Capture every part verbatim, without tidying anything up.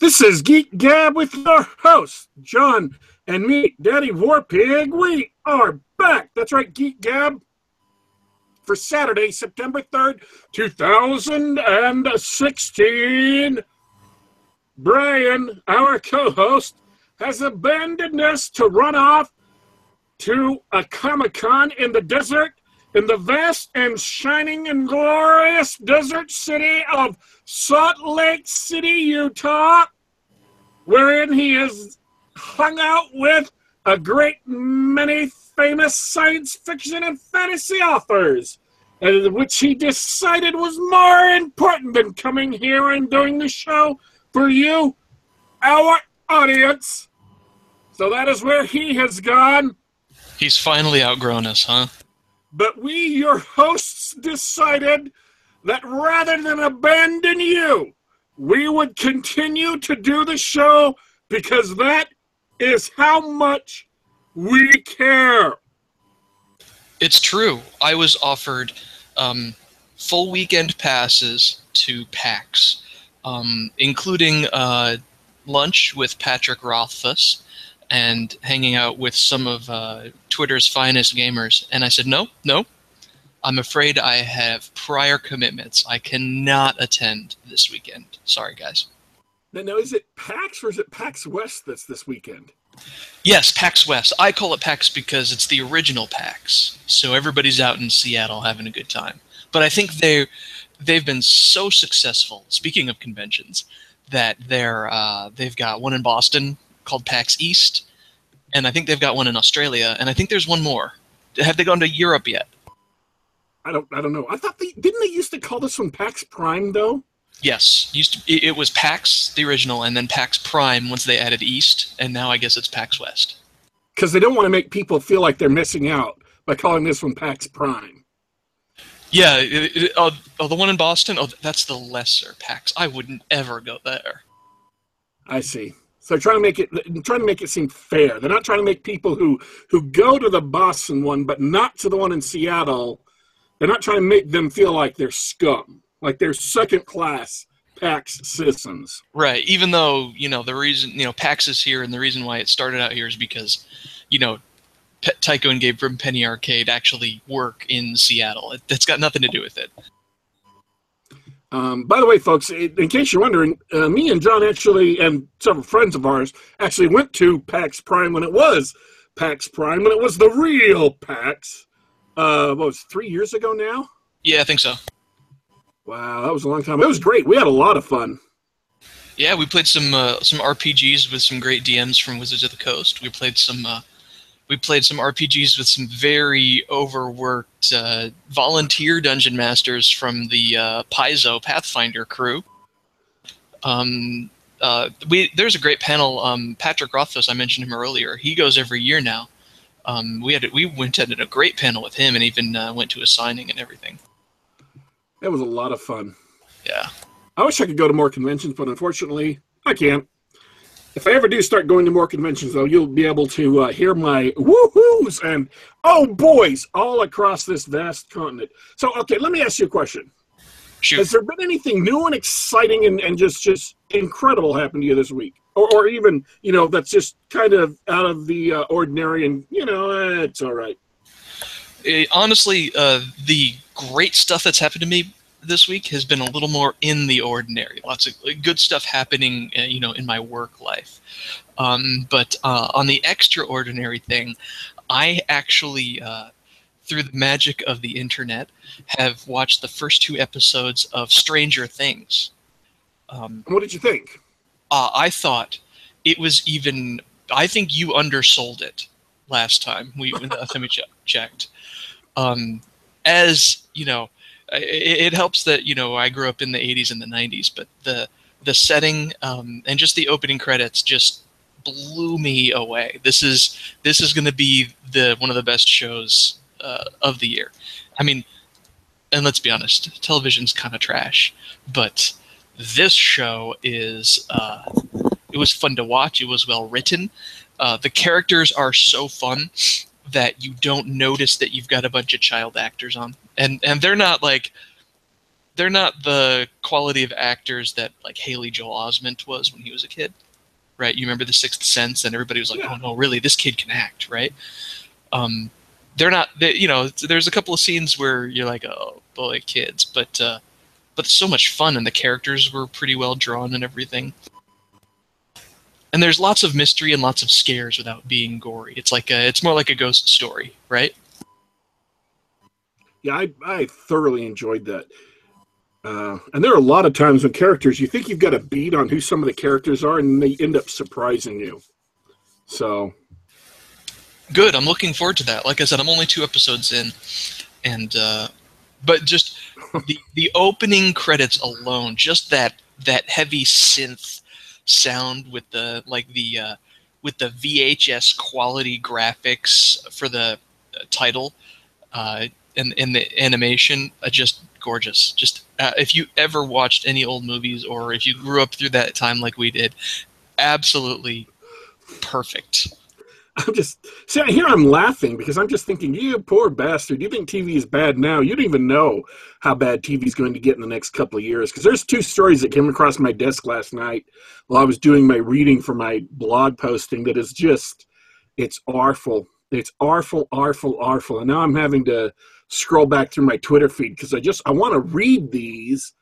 This is Geek Gab with your hosts, John and me, Daddy Warpig. We are back. That's right, Geek Gab for Saturday, September third, two thousand sixteen. Brian, our co-host, has abandoned us to run off to a Comic-Con in the desert, in the vast and shining and glorious desert city of Salt Lake City, Utah, wherein he has hung out with a great many famous science fiction and fantasy authors, which he decided was more important than coming here and doing the show for you, our audience. So that is where he has gone. He's finally outgrown us, huh? But we, your hosts, decided that rather than abandon you, we would continue to do the show because that is how much we care. It's true. I was offered um, full weekend passes to PAX, um, including uh, lunch with Patrick Rothfuss and hanging out with some of uh, Twitter's finest gamers. And I said, no, no, I'm afraid I have prior commitments. I cannot attend this weekend. Sorry, guys. Now, now is it PAX or is it PAX West that's this weekend? Yes, PAX West. I call it PAX because it's the original PAX. So everybody's out in Seattle having a good time. But I think they, they've been so successful, speaking of conventions, that they're, uh, they've got one in Boston called PAX East, and I think they've got one in Australia, and I think there's one more. Have they gone to Europe yet? I don't I don't know. I thought they didn't they used to call this one PAX Prime though? Yes. Used to, it, it was PAX, the original, and then PAX Prime once they added East, and now I guess it's PAX West. Because they don't want to make people feel like they're missing out by calling this one PAX Prime. Yeah. It, it, oh, oh, the one in Boston? Oh, that's the lesser PAX. I wouldn't ever go there. I see. So they're trying to make it, trying to make it seem fair. They're not trying to make people who who go to the Boston one, but not to the one in Seattle. They're not trying to make them feel like they're scum, like they're second class PAX citizens. Right. Even though you know the reason you know PAX is here, and the reason why it started out here is because you know P- Tycho and Gabe from Penny Arcade actually work in Seattle. It, it's got nothing to do with it. Um, by the way, folks, in case you're wondering, uh, me and John actually, and several friends of ours, actually went to PAX Prime when it was PAX Prime, when it was the real PAX. Uh, what was it, three years ago now? Yeah, I think so. Wow, that was a long time. It was great. We had a lot of fun. Yeah, we played some uh, some R P Gs with some great D Ms from Wizards of the Coast. We played some uh, we played some R P Gs with some very overworked Uh, volunteer dungeon masters from the uh, Paizo Pathfinder crew. Um, uh, we there's a great panel. Um, Patrick Rothfuss, I mentioned him earlier. He goes every year now. Um, we had we went and did a great panel with him, and even uh, went to a signing and everything. That was a lot of fun. Yeah, I wish I could go to more conventions, but unfortunately, I can't. If I ever do start going to more conventions, though, you'll be able to uh, hear my woo-hoos and oh boys all across this vast continent. So, okay, let me ask you a question. Shoot. Has there been anything new and exciting and, and just, just incredible happen to you this week? Or, or even, you know, that's just kind of out of the uh, ordinary and, you know, uh, it's all right. It, honestly, uh, the great stuff that's happened to me this week has been a little more in the ordinary. Lots of good stuff happening, uh, you know, in my work life. Um, but uh, on the extraordinary thing, I actually, uh, through the magic of the internet, have watched the first two episodes of Stranger Things. Um, what did you think? Uh, I thought it was even. I think you undersold it last time we when the time we ch- checked. Um, as you know. It helps that, you know, I grew up in the eighties and the nineties, but the the setting um, and just the opening credits just blew me away. This is this is going to be the one of the best shows uh, of the year. I mean, and let's be honest, television's kind of trash, but this show is uh, it was fun to watch. It was well written. Uh, the characters are so fun that you don't notice that you've got a bunch of child actors on. And and they're not like they're not the quality of actors that like Haley Joel Osment was when he was a kid, right? You remember The Sixth Sense, and everybody was like, yeah. "Oh no, really? This kid can act," right? Um, they're not. They, you know, there's a couple of scenes where you're like, "Oh boy, kids," but uh, but it's so much fun, and the characters were pretty well drawn and everything. And there's lots of mystery and lots of scares without being gory. It's like a, it's more like a ghost story, right? Yeah, I, I thoroughly enjoyed that. Uh, and there are a lot of times when characters, you think you've got a beat on who some of the characters are, and they end up surprising you. So. Good. I'm looking forward to that. Like I said, I'm only two episodes in. and uh, But just the, the opening credits alone, just that that heavy synth sound with the like the uh, with the V H S quality graphics for the title uh, and and the animation are just gorgeous. Just uh, if you ever watched any old movies or if you grew up through that time like we did, absolutely perfect. I'm just see, here I'm laughing because I'm just thinking, you poor bastard, you think T V is bad now. You don't even know how bad T V is going to get in the next couple of years. Because there's two stories that came across my desk last night while I was doing my reading for my blog posting that is just, it's awful. It's awful, awful, awful. And now I'm having to scroll back through my Twitter feed because I just, I want to read these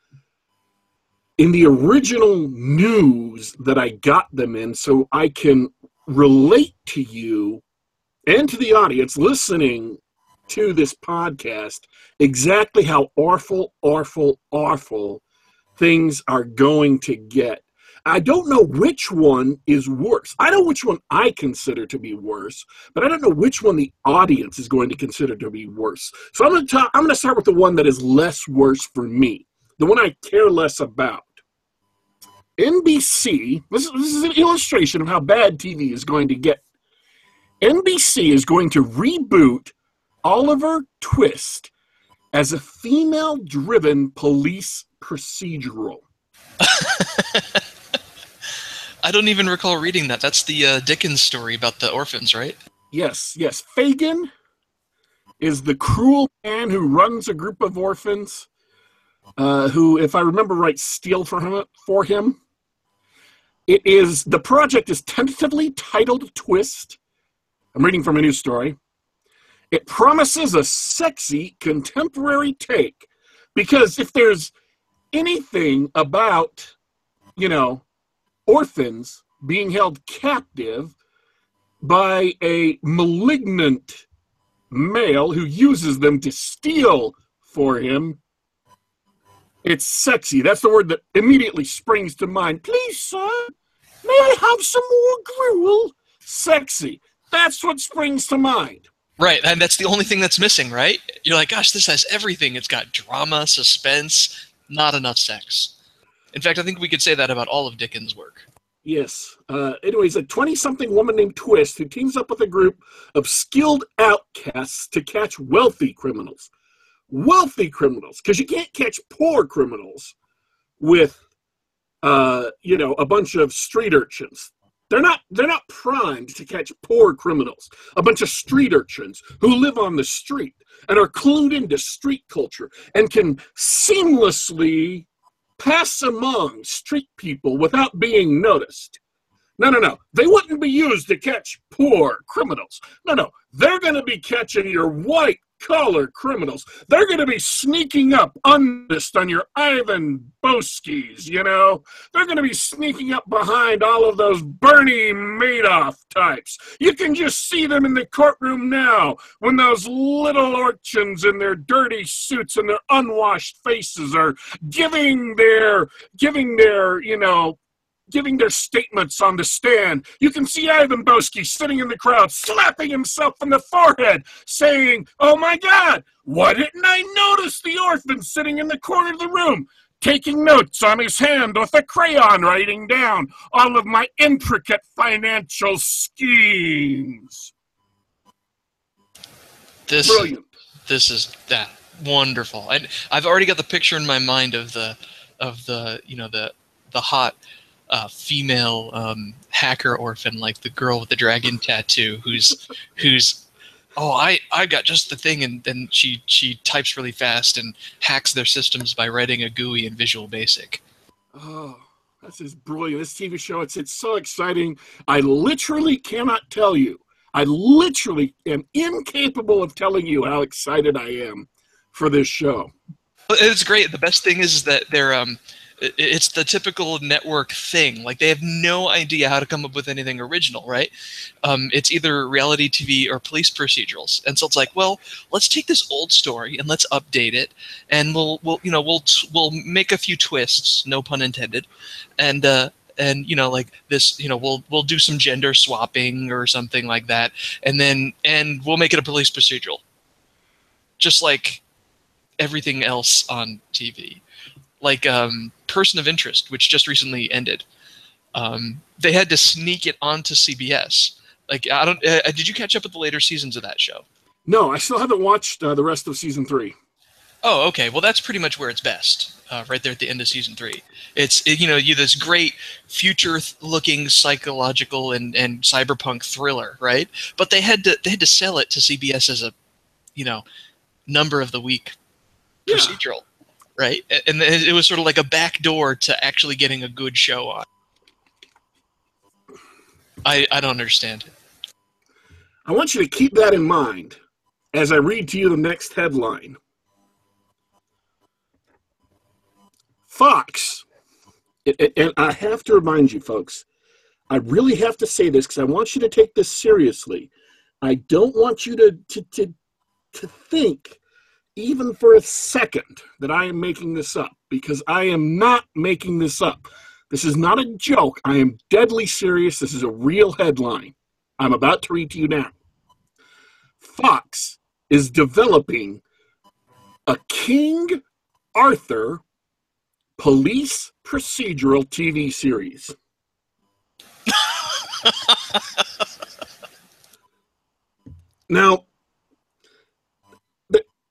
in the original news that I got them in so I can relate to you and to the audience listening to this podcast exactly how awful, awful, awful things are going to get. I don't know which one is worse. I know which one I consider to be worse, but I don't know which one the audience is going to consider to be worse. So I'm going to talk, I'm going to start with the one that is less worse for me, the one I care less about. N B C, this is, this is an illustration of how bad T V is going to get. N B C is going to reboot Oliver Twist as a female-driven police procedural. I don't even recall reading that. That's the uh, Dickens story about the orphans, right? Yes, yes. Fagin is the cruel man who runs a group of orphans uh, who, if I remember right, steal from him, for him. It is, the project is tentatively titled Twist. I'm reading from a news story. It promises a sexy contemporary take because if there's anything about, you know, orphans being held captive by a malignant male who uses them to steal for him, it's sexy. That's the word that immediately springs to mind. Please, sir, may I have some more gruel? Sexy. That's what springs to mind. Right, and that's the only thing that's missing, right? You're like, gosh, this has everything. It's got drama, suspense, not enough sex. In fact, I think we could say that about all of Dickens' work. Yes. Uh, anyways, a twenty-something woman named Twist who teams up with a group of skilled outcasts to catch wealthy criminals. Wealthy criminals, because you can't catch poor criminals with, uh, you know, a bunch of street urchins. They're not, they're not primed to catch poor criminals. A bunch of street urchins who live on the street and are clued into street culture and can seamlessly pass among street people without being noticed. No, no, no. They wouldn't be used to catch poor criminals. No, no. They're going to be catching your white collar criminals. They're going to be sneaking up unnoticed on your Ivan Boskys, you know? They're going to be sneaking up behind all of those Bernie Madoff types. You can just see them in the courtroom now when those little urchins in their dirty suits and their unwashed faces are giving their, giving their, you know, giving their statements on the stand. You can see Ivan Bosky sitting in the crowd, slapping himself on the forehead, saying, oh my God, why didn't I notice the orphan sitting in the corner of the room, taking notes on his hand with a crayon, writing down all of my intricate financial schemes. This, Brilliant. This is that wonderful. And I've already got the picture in my mind of the, of the, you know, the, the hot, Uh, female um, hacker orphan, like the girl with the dragon tattoo, who's who's oh, I, I've got just the thing. And then she, she types really fast and hacks their systems by writing a G U I in Visual Basic. Oh, this is brilliant. This T V show, it's, it's so exciting. I literally cannot tell you. I literally am incapable of telling you how excited I am for this show. It's great. The best thing is that they're um, it's the typical network thing. Like, they have no idea how to come up with anything original, right? Um, it's either reality T V or police procedurals, and so it's like, well, let's take this old story and let's update it, and we'll we'll you know we'll we'll make a few twists, no pun intended, and uh, and you know like this you know we'll we'll do some gender swapping or something like that, and then and we'll make it a police procedural, just like everything else on T V, like um, Person of Interest, which just recently ended. Um, they had to sneak it onto C B S. Like, I don't. Uh, did you catch up with the later seasons of that show? No, I still haven't watched uh, the rest of season three. Oh, okay. Well, that's pretty much where it's best, uh, right there at the end of season three. It's it, you know you this great future-looking psychological and and cyberpunk thriller, right? But they had to they had to sell it to C B S as a, you know, number of the week. Yeah. Procedural, right? And it was sort of like a back door to actually getting a good show on. I, I don't understand it. I want you to keep that in mind as I read to you the next headline. Fox, and I have to remind you, folks, I really have to say this because I want you to take this seriously. I don't want you to, to, to, to think even for a second that I am making this up, because I am not making this up. This is not a joke. I am deadly serious. This is a real headline I'm about to read to you now. Fox is developing a King Arthur police procedural T V series. Now,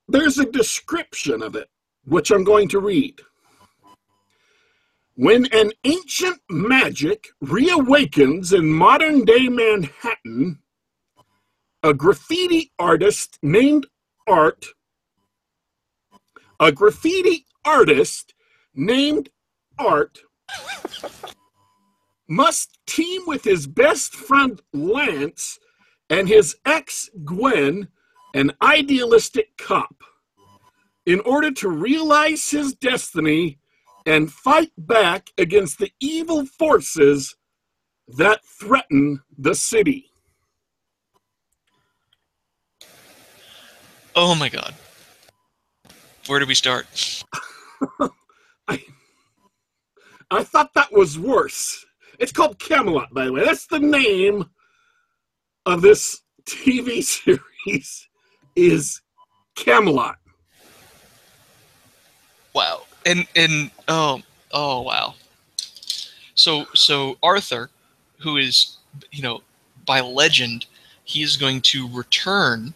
there's a description of it, which I'm going to read. When an ancient magic reawakens in modern-day Manhattan, a graffiti artist named Art, a graffiti artist named Art must team with his best friend Lance and his ex Gwen, an idealistic cop, in order to realize his destiny and fight back against the evil forces that threaten the city. Oh my God. Where do we start? I, I thought that was worse. It's called Camelot, by the way. That's the name of this T V series. Is Camelot. Wow. And and oh oh wow. So so Arthur, who is, you know, by legend, he is going to return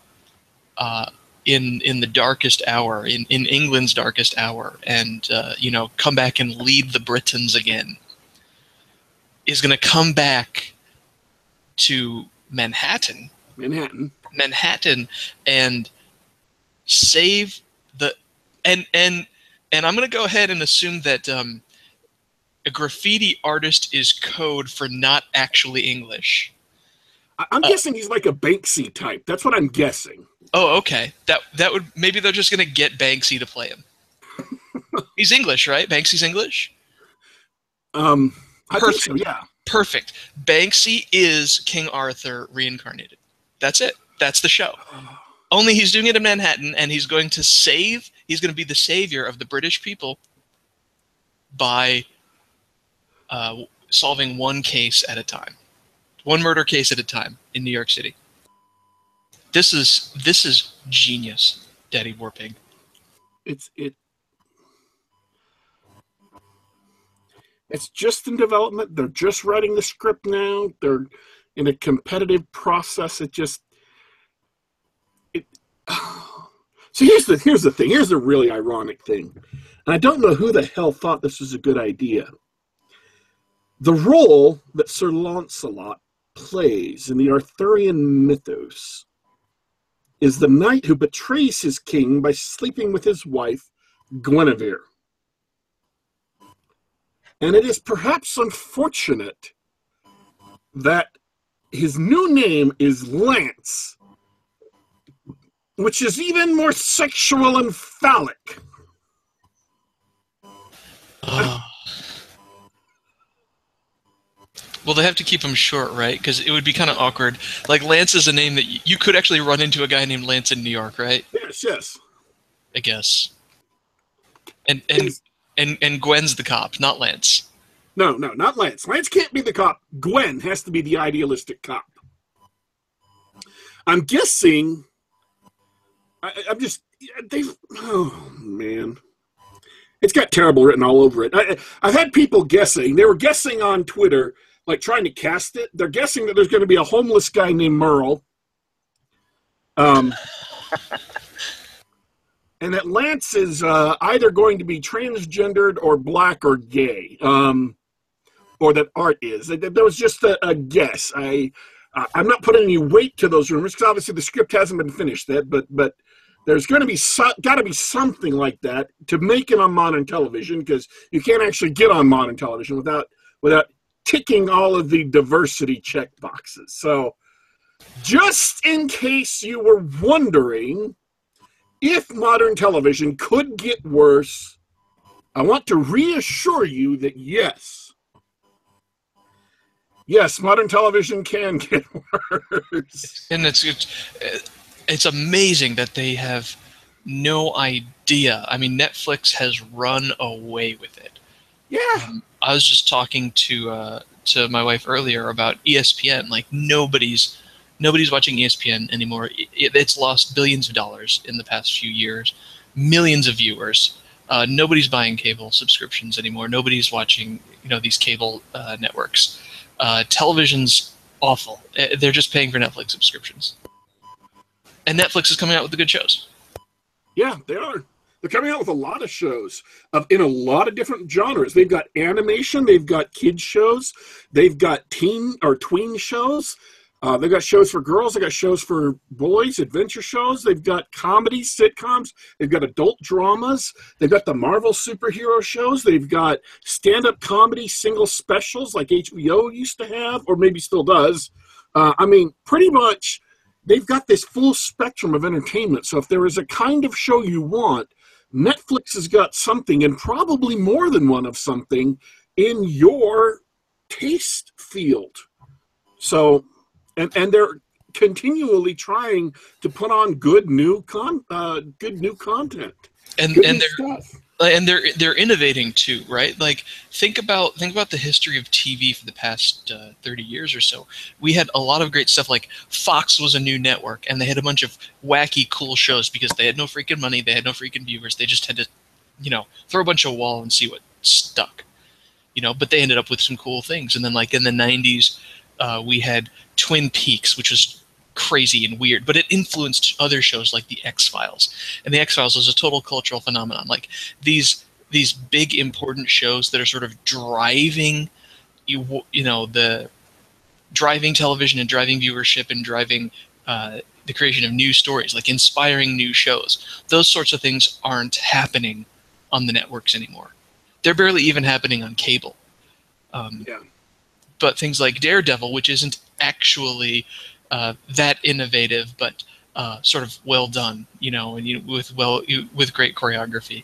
uh in in the darkest hour, in, in England's darkest hour, and uh, you know, come back and lead the Britons again. Is gonna come back to Manhattan. Manhattan. Manhattan and save the and and and I'm gonna go ahead and assume that um, a graffiti artist is code for not actually English. I'm uh, guessing he's like a Banksy type. That's what I'm guessing. Oh, okay. That that would maybe they're just gonna get Banksy to play him. He's English, right? Banksy's English. Um, I Perfect. think so, yeah. Perfect. Banksy is King Arthur reincarnated. That's it. That's the show. Only he's doing it in Manhattan, and he's going to save, he's going to be the savior of the British people by uh, solving one case at a time. One murder case at a time in New York City. This is, this is genius, Daddy Warpig. It's, it, it's just in development. They're just writing the script now. They're in a competitive process. It just, it. Oh. So here's the here's the thing. Here's the really ironic thing, and I don't know who the hell thought this was a good idea. The role that Sir Launcelot plays in the Arthurian mythos is the knight who betrays his king by sleeping with his wife, Guinevere. And it is perhaps unfortunate that his new name is Lance, which is even more sexual and phallic. Oh. Well, they have to keep him short, right? Because it would be kind of awkward. Like, Lance is a name that you could actually run into a guy named Lance in New York, right? Yes, yes. I guess. And and He's... and and Gwen's the cop, not Lance. No, no, not Lance. Lance can't be the cop. Gwen has to be the idealistic cop. I'm guessing. I, I'm just. They've. Oh man. It's got terrible written all over it. I, I've had people guessing. They were guessing on Twitter, like trying to cast it. They're guessing that there's going to be a homeless guy named Merle. Um, and that Lance is uh, either going to be transgendered or black or gay. Um, or that Art is. That was just a, a guess. I, I'm not putting any weight to those rumors because obviously the script hasn't been finished yet, but but... There's going to be so, got to be something like that to make it on modern television, because you can't actually get on modern television without without ticking all of the diversity check boxes. So, just in case you were wondering if modern television could get worse, I want to reassure you that yes, yes, modern television can get worse, and it's it's. It, It's amazing that they have no idea. I mean, Netflix has run away with it. Yeah. Um, I was just talking to uh, to my wife earlier about E S P N. Like nobody's nobody's watching E S P N anymore. It, it's lost billions of dollars in the past few years, millions of viewers. Uh, nobody's buying cable subscriptions anymore. Nobody's watching, you know, these cable uh, networks. Uh, television's awful. They're just paying for Netflix subscriptions. And Netflix is coming out with the good shows. Yeah, they are. They're coming out with a lot of shows of in a lot of different genres. They've got animation. They've got kids shows. They've got teen or tween shows. Uh, they've got shows for girls. They've got shows for boys, adventure shows. They've got comedy sitcoms. They've got adult dramas. They've got the Marvel superhero shows. They've got stand-up comedy single specials like H B O used to have, or maybe still does. Uh, I mean, pretty much... They've got this full spectrum of entertainment. So if there is a kind of show you want, Netflix has got something, and probably more than one of something, in your taste field. So, and, and they're continually trying to put on good new con, uh, good new content. And good and new they're stuff. and they're they're innovating too, right? Like think about think about the history of T V for the past uh, thirty years or so. We had a lot of great stuff. Like Fox was a new network, and they had a bunch of wacky, cool shows because they had no freaking money, they had no freaking viewers. They just had to, you know, throw a bunch of wall and see what stuck, you know. But they ended up with some cool things. And then, like in the nineties, uh, we had Twin Peaks, which was crazy and weird, but it influenced other shows like the X-Files. And the X-Files was a total cultural phenomenon. Like these these big important shows that are sort of driving you you know the driving television and driving viewership and driving uh, the creation of new stories, like inspiring new shows. Those sorts of things aren't happening on the networks anymore. They're barely even happening on cable. Um, yeah. But things like Daredevil, which isn't actually Uh, that innovative, but uh, sort of well done, you know, and you, with well you, with great choreography,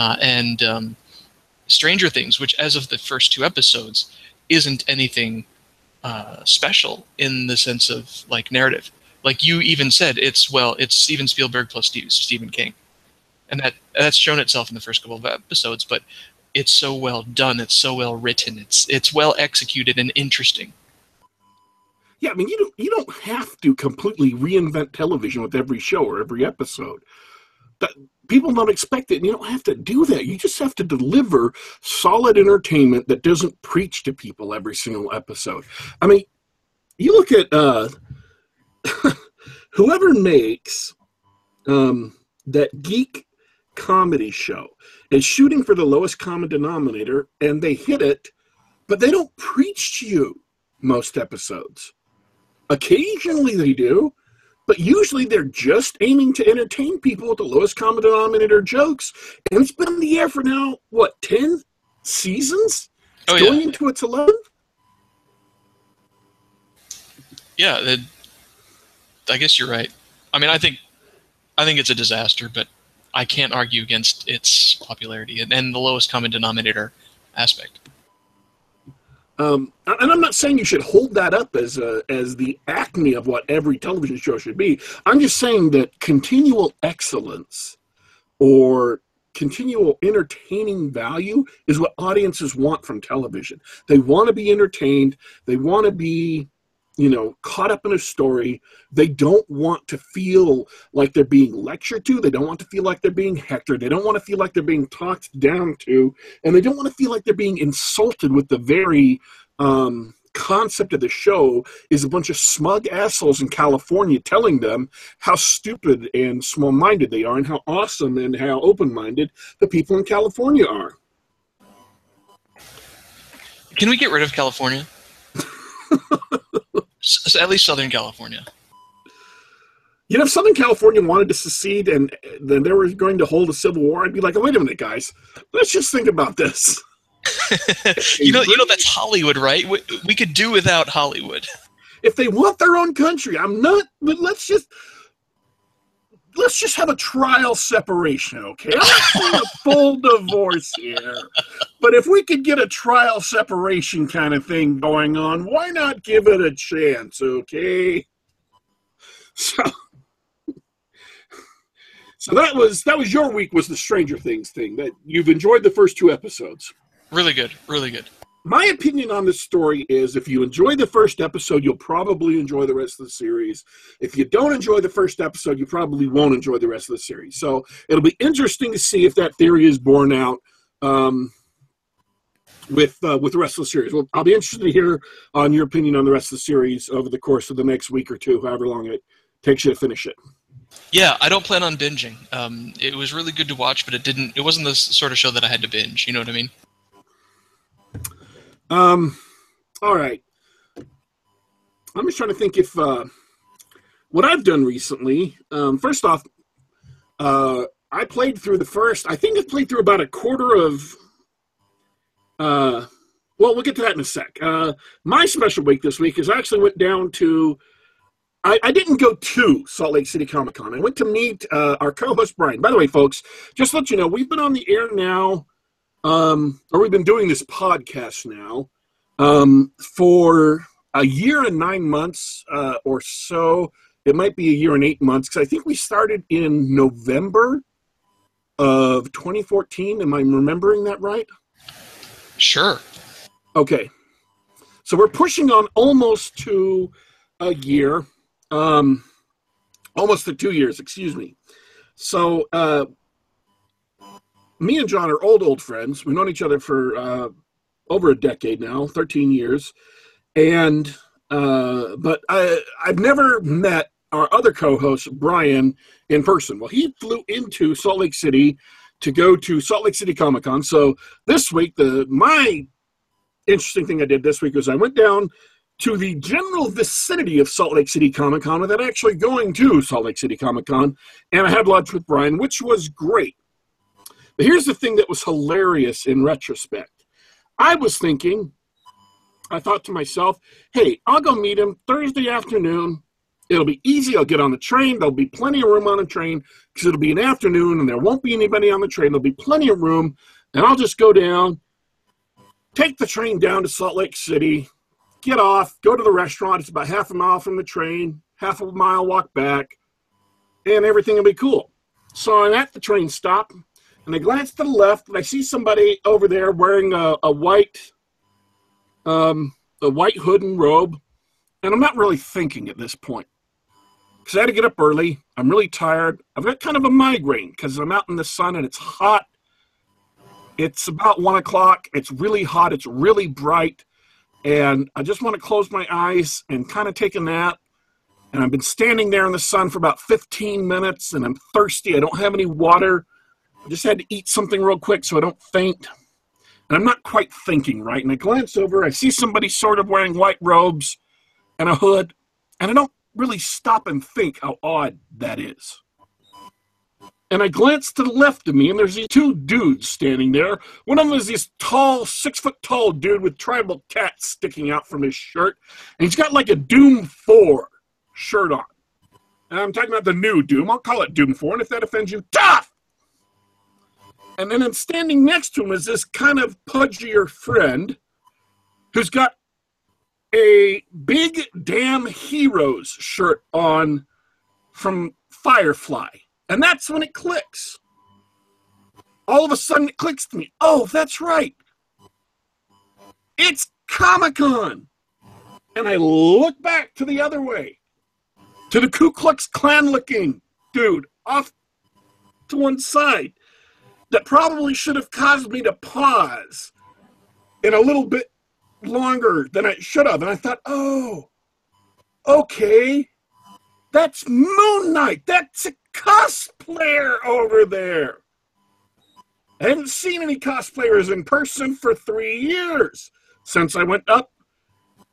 uh, and um, Stranger Things, which as of the first two episodes, isn't anything uh, special in the sense of like narrative. Like you even said, it's well, it's Steven Spielberg plus Steve, Stephen King, and that that's shown itself in the first couple of episodes. But it's so well done, it's so well written, it's it's well executed and interesting. Yeah, I mean, you don't, you don't have to completely reinvent television with every show or every episode. But people don't expect it, and you don't have to do that. You just have to deliver solid entertainment that doesn't preach to people every single episode. I mean, you look at uh, whoever makes um, that geek comedy show is shooting for the lowest common denominator, and they hit it, but they don't preach to you most episodes. Occasionally they do, But usually they're just aiming to entertain people with the lowest common denominator jokes. And it's been in the air for now, what, ten seasons? Oh, yeah. Going into its eleventh? Yeah, it, I guess you're right. I mean, I think I think it's a disaster, but I can't argue against its popularity and, and the lowest common denominator aspect. Um, and I'm not saying you should hold that up as a, as the acme of what every television show should be. I'm just saying that continual excellence or continual entertaining value is what audiences want from television. They want to be entertained. They want to be, you know, caught up in a story. They don't want to feel like they're being lectured to. They don't want to feel like they're being hectored. They don't want to feel like they're being talked down to. And they don't want to feel like they're being insulted with the very um, concept of the show is a bunch of smug assholes in California telling them how stupid and small-minded they are and how awesome and how open-minded the people in California are. Can we get rid of California? So at least Southern California. You know, if Southern California wanted to secede and then they were going to hold a civil war, I'd be like, oh, wait a minute, guys. Let's just think about this. you know, you know that's Hollywood, right? We, we could do without Hollywood. If they want their own country, I'm not. But let's just let's just have a trial separation, okay? I'm not saying a full divorce here. But if we could get a trial separation kind of thing going on, why not give it a chance, okay? So, so that was that was your week was the Stranger Things thing. That you've enjoyed the first two episodes. Really good, really good. My opinion on this story is if you enjoy the first episode, you'll probably enjoy the rest of the series. If you don't enjoy the first episode, you probably won't enjoy the rest of the series. So it'll be interesting to see if that theory is borne out um, with uh, with the rest of the series. Well, I'll be interested to hear on your opinion on the rest of the series over the course of the next week or two, however long it takes you to finish it. Yeah, I don't plan on binging. Um, it was really good to watch, but it didn't. It wasn't the sort of show that I had to binge. You know what I mean? Um, all right. I'm just trying to think if, uh, what I've done recently, um, first off, uh, I played through the first, I think I played through about a quarter of, uh, well, we'll get to that in a sec. Uh, my special week this week is I actually went down to, I, I didn't go to Salt Lake City Comic Con. I went to meet, uh, our co-host Brian. By the way, folks, just to let you know, we've been on the air now. Um, or we've been doing this podcast now um, for a year and nine months uh, or so. It might be a year and eight months because I think we started in November of twenty fourteen. Am I remembering that right? Sure. Okay. So we're pushing on almost to a year, um, almost to two years, excuse me. So, uh, me and John are old, old friends. We've known each other for uh, over a decade now, thirteen years. And, uh, but I, I've never met our other co-host, Brian, in person. Well, he flew into Salt Lake City to go to Salt Lake City Comic Con. So this week, the my interesting thing I did this week was I went down to the general vicinity of Salt Lake City Comic Con without actually going to Salt Lake City Comic Con. And I had lunch with Brian, which was great. But here's the thing that was hilarious in retrospect. I was thinking, I thought to myself, hey, I'll go meet him Thursday afternoon. It'll be easy. I'll get on the train. There'll be plenty of room on the train because it'll be an afternoon and there won't be anybody on the train. There'll be plenty of room. And I'll just go down, take the train down to Salt Lake City, get off, go to the restaurant. It's about half a mile from the train, half a mile walk back, and everything will be cool. So I'm at the train stop. And I glance to the left, and I see somebody over there wearing a, a white um, a white hood and robe. And I'm not really thinking at this point. Because I had to get up early. I'm really tired. I've got kind of a migraine because I'm out in the sun, and it's hot. It's about one o'clock. It's really hot. It's really bright. And I just want to close my eyes and kind of take a nap. And I've been standing there in the sun for about fifteen minutes, and I'm thirsty. I don't have any water. I just had to eat something real quick so I don't faint. And I'm not quite thinking right. And I glance over. I see somebody sort of wearing white robes and a hood. And I don't really stop and think how odd that is. And I glance to the left of me, and there's these two dudes standing there. One of them is this tall, six-foot-tall dude with tribal tats sticking out from his shirt. And he's got like a Doom four shirt on. And I'm talking about the new Doom. I'll call it Doom four, and if that offends you, tough! And then I'm standing next to him is this kind of pudgier friend who's got a Big Damn Heroes shirt on from Firefly. And that's when it clicks. All of a sudden it clicks to me. Oh, that's right. It's Comic-Con. And I look back to the other way, to the Ku Klux Klan looking dude off to one side that probably should have caused me to pause in a little bit longer than I should have. And I thought, oh, okay, that's Moon Knight. That's a cosplayer over there. I haven't seen any cosplayers in person for three years since I went up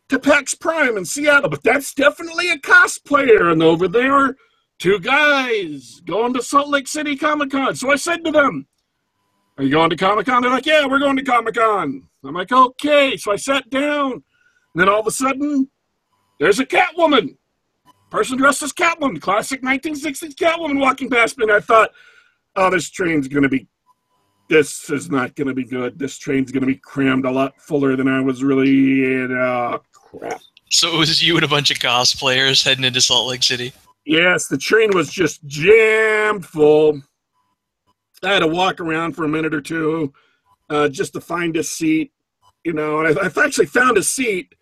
to PAX Prime in Seattle, but that's definitely a cosplayer. And over there, two guys going to Salt Lake City Comic-Con. So I said to them, are you going to Comic-Con? They're like, yeah, we're going to Comic-Con. I'm like, okay. So I sat down, and then all of a sudden, there's a Catwoman. Person dressed as Catwoman, classic nineteen sixties Catwoman walking past me, and I thought, oh, this train's going to be, this is not going to be good. This train's going to be crammed a lot fuller than I was really, and oh, crap. So it was you and a bunch of cosplayers heading into Salt Lake City? Yes, the train was just jammed full. I had to walk around for a minute or two uh, just to find a seat, you know, and I, I've actually found a seat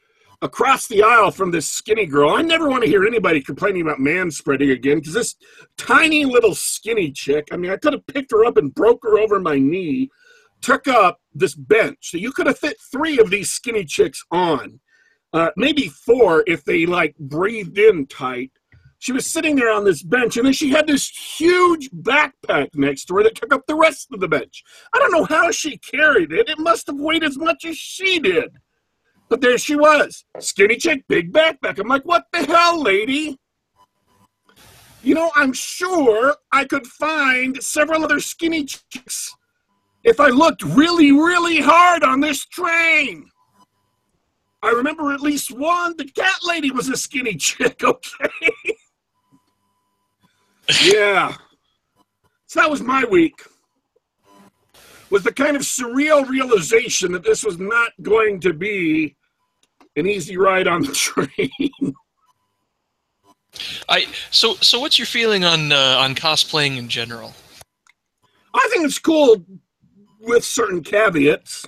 across the aisle from this skinny girl. I never want to hear anybody complaining about manspreading again, because this tiny little skinny chick, I mean, I could have picked her up and broke her over my knee, took up this bench. So you could have fit three of these skinny chicks on, uh, maybe four if they, like, breathed in tight. She was sitting there on this bench, and then she had this huge backpack next to her that took up the rest of the bench. I don't know how she carried it. It must have weighed as much as she did. But there she was, skinny chick, big backpack. I'm like, what the hell, lady? You know, I'm sure I could find several other skinny chicks if I looked really, really hard on this train. I remember at least one. The cat lady was a skinny chick, okay? Yeah. So that was my week. Was the kind of surreal realization that this was not going to be an easy ride on the train. I so so. What's your feeling on uh, on cosplaying in general? I think it's cool with certain caveats.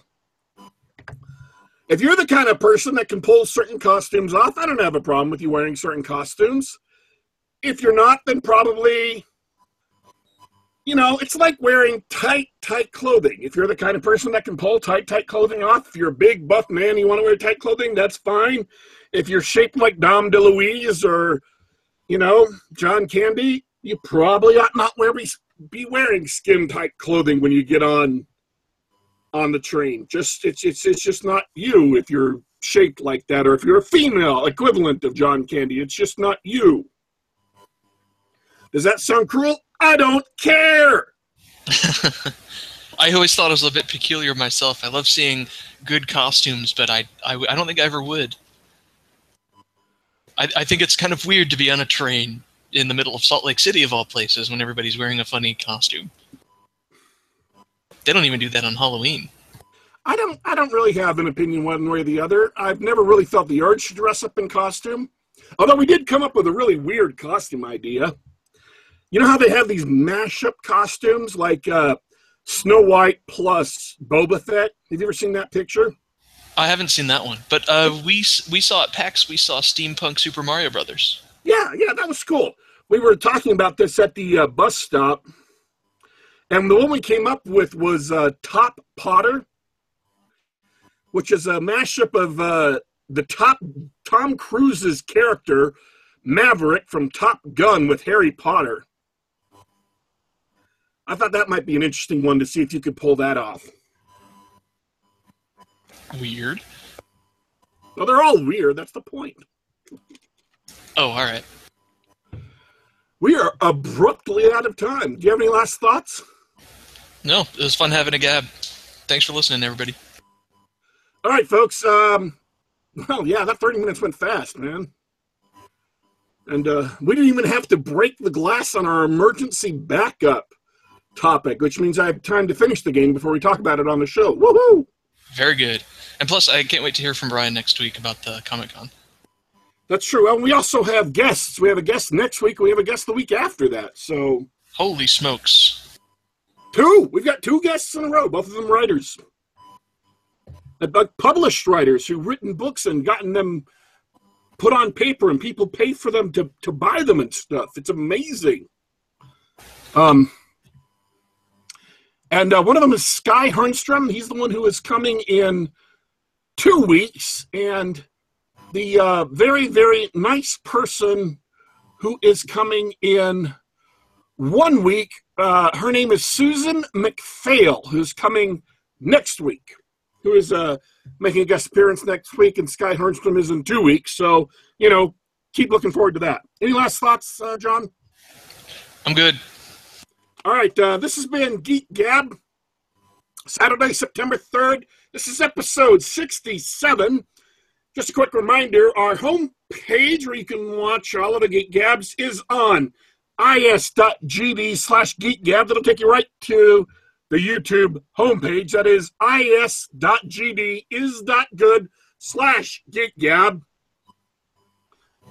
If you're the kind of person that can pull certain costumes off, I don't have a problem with you wearing certain costumes. If you're not, then probably. You know, it's like wearing tight, tight clothing. If you're the kind of person that can pull tight, tight clothing off, if you're a big, buff man and you want to wear tight clothing, that's fine. If you're shaped like Dom DeLuise or, you know, John Candy, you probably ought not wear, be wearing skin-tight clothing when you get on on the train. Just it's, it's, it's just not you if you're shaped like that, or if you're a female equivalent of John Candy. It's just not you. Does that sound cruel? I don't care. I always thought it was a bit peculiar myself. I love seeing good costumes, but I, I, I don't think I ever would. I, I think it's kind of weird to be on a train in the middle of Salt Lake City, of all places, when everybody's wearing a funny costume. They don't even do that on Halloween. I don't, I don't really have an opinion one way or the other. I've never really felt the urge to dress up in costume, although we did come up with a really weird costume idea. You know how they have these mashup costumes like uh, Snow White plus Boba Fett? Have you ever seen that picture? I haven't seen that one, but uh, we we saw at PAX. We saw Steampunk Super Mario Brothers. Yeah, yeah, that was cool. We were talking about this at the uh, bus stop, and the one we came up with was uh, Top Potter, which is a mashup of uh, the top Tom Cruise's character Maverick from Top Gun with Harry Potter. I thought that might be an interesting one to see if you could pull that off. Weird. Well, they're all weird. That's the point. Oh, all right. We are abruptly out of time. Do you have any last thoughts? No, it was fun having a Gab. Thanks for listening, everybody. All right, folks. Um, well, yeah, that thirty minutes went fast, man. And uh, we didn't even have to break the glass on our emergency backup topic, which means I have time to finish the game before we talk about it on the show. Woohoo! Very good. And plus, I can't wait to hear from Brian next week about the Comic-Con. That's true. And we also have guests. We have a guest next week. We have a guest the week after that. So, holy smokes. Two. We've got two guests in a row, both of them writers. Published writers who've written books and gotten them put on paper, and people pay for them to, to buy them and stuff. It's amazing. Um, and uh, one of them is Sky Hernstrom. He's the one who is coming in two weeks. And the uh, very, very nice person who is coming in one week, uh, her name is Susan McPhail, who's coming next week, who is uh, making a guest appearance next week, and Sky Hernstrom is in two weeks. So, you know, keep looking forward to that. Any last thoughts, uh, John? I'm good. All right, uh, this has been Geek Gab, Saturday, September third. This is episode sixty-seven. Just a quick reminder, our home page where you can watch all of the Geek Gabs is on is dot g d slash geek gab. That'll take you right to the YouTube homepage. That is is dot g d is dot good slash geek gab.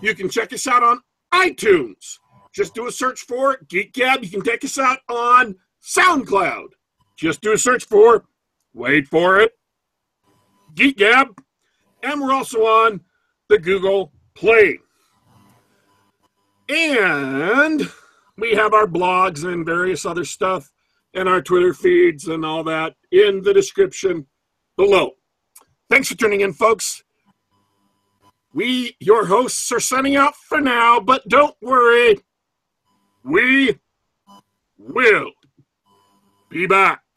You can check us out on iTunes. Just do a search for Geek Gab. You can check us out on SoundCloud. Just do a search for, wait for it, Geek Gab. And we're also on the Google Play. And we have our blogs and various other stuff and our Twitter feeds and all that in the description below. Thanks for tuning in, folks. We, your hosts, are signing out for now, but don't worry. We will be back.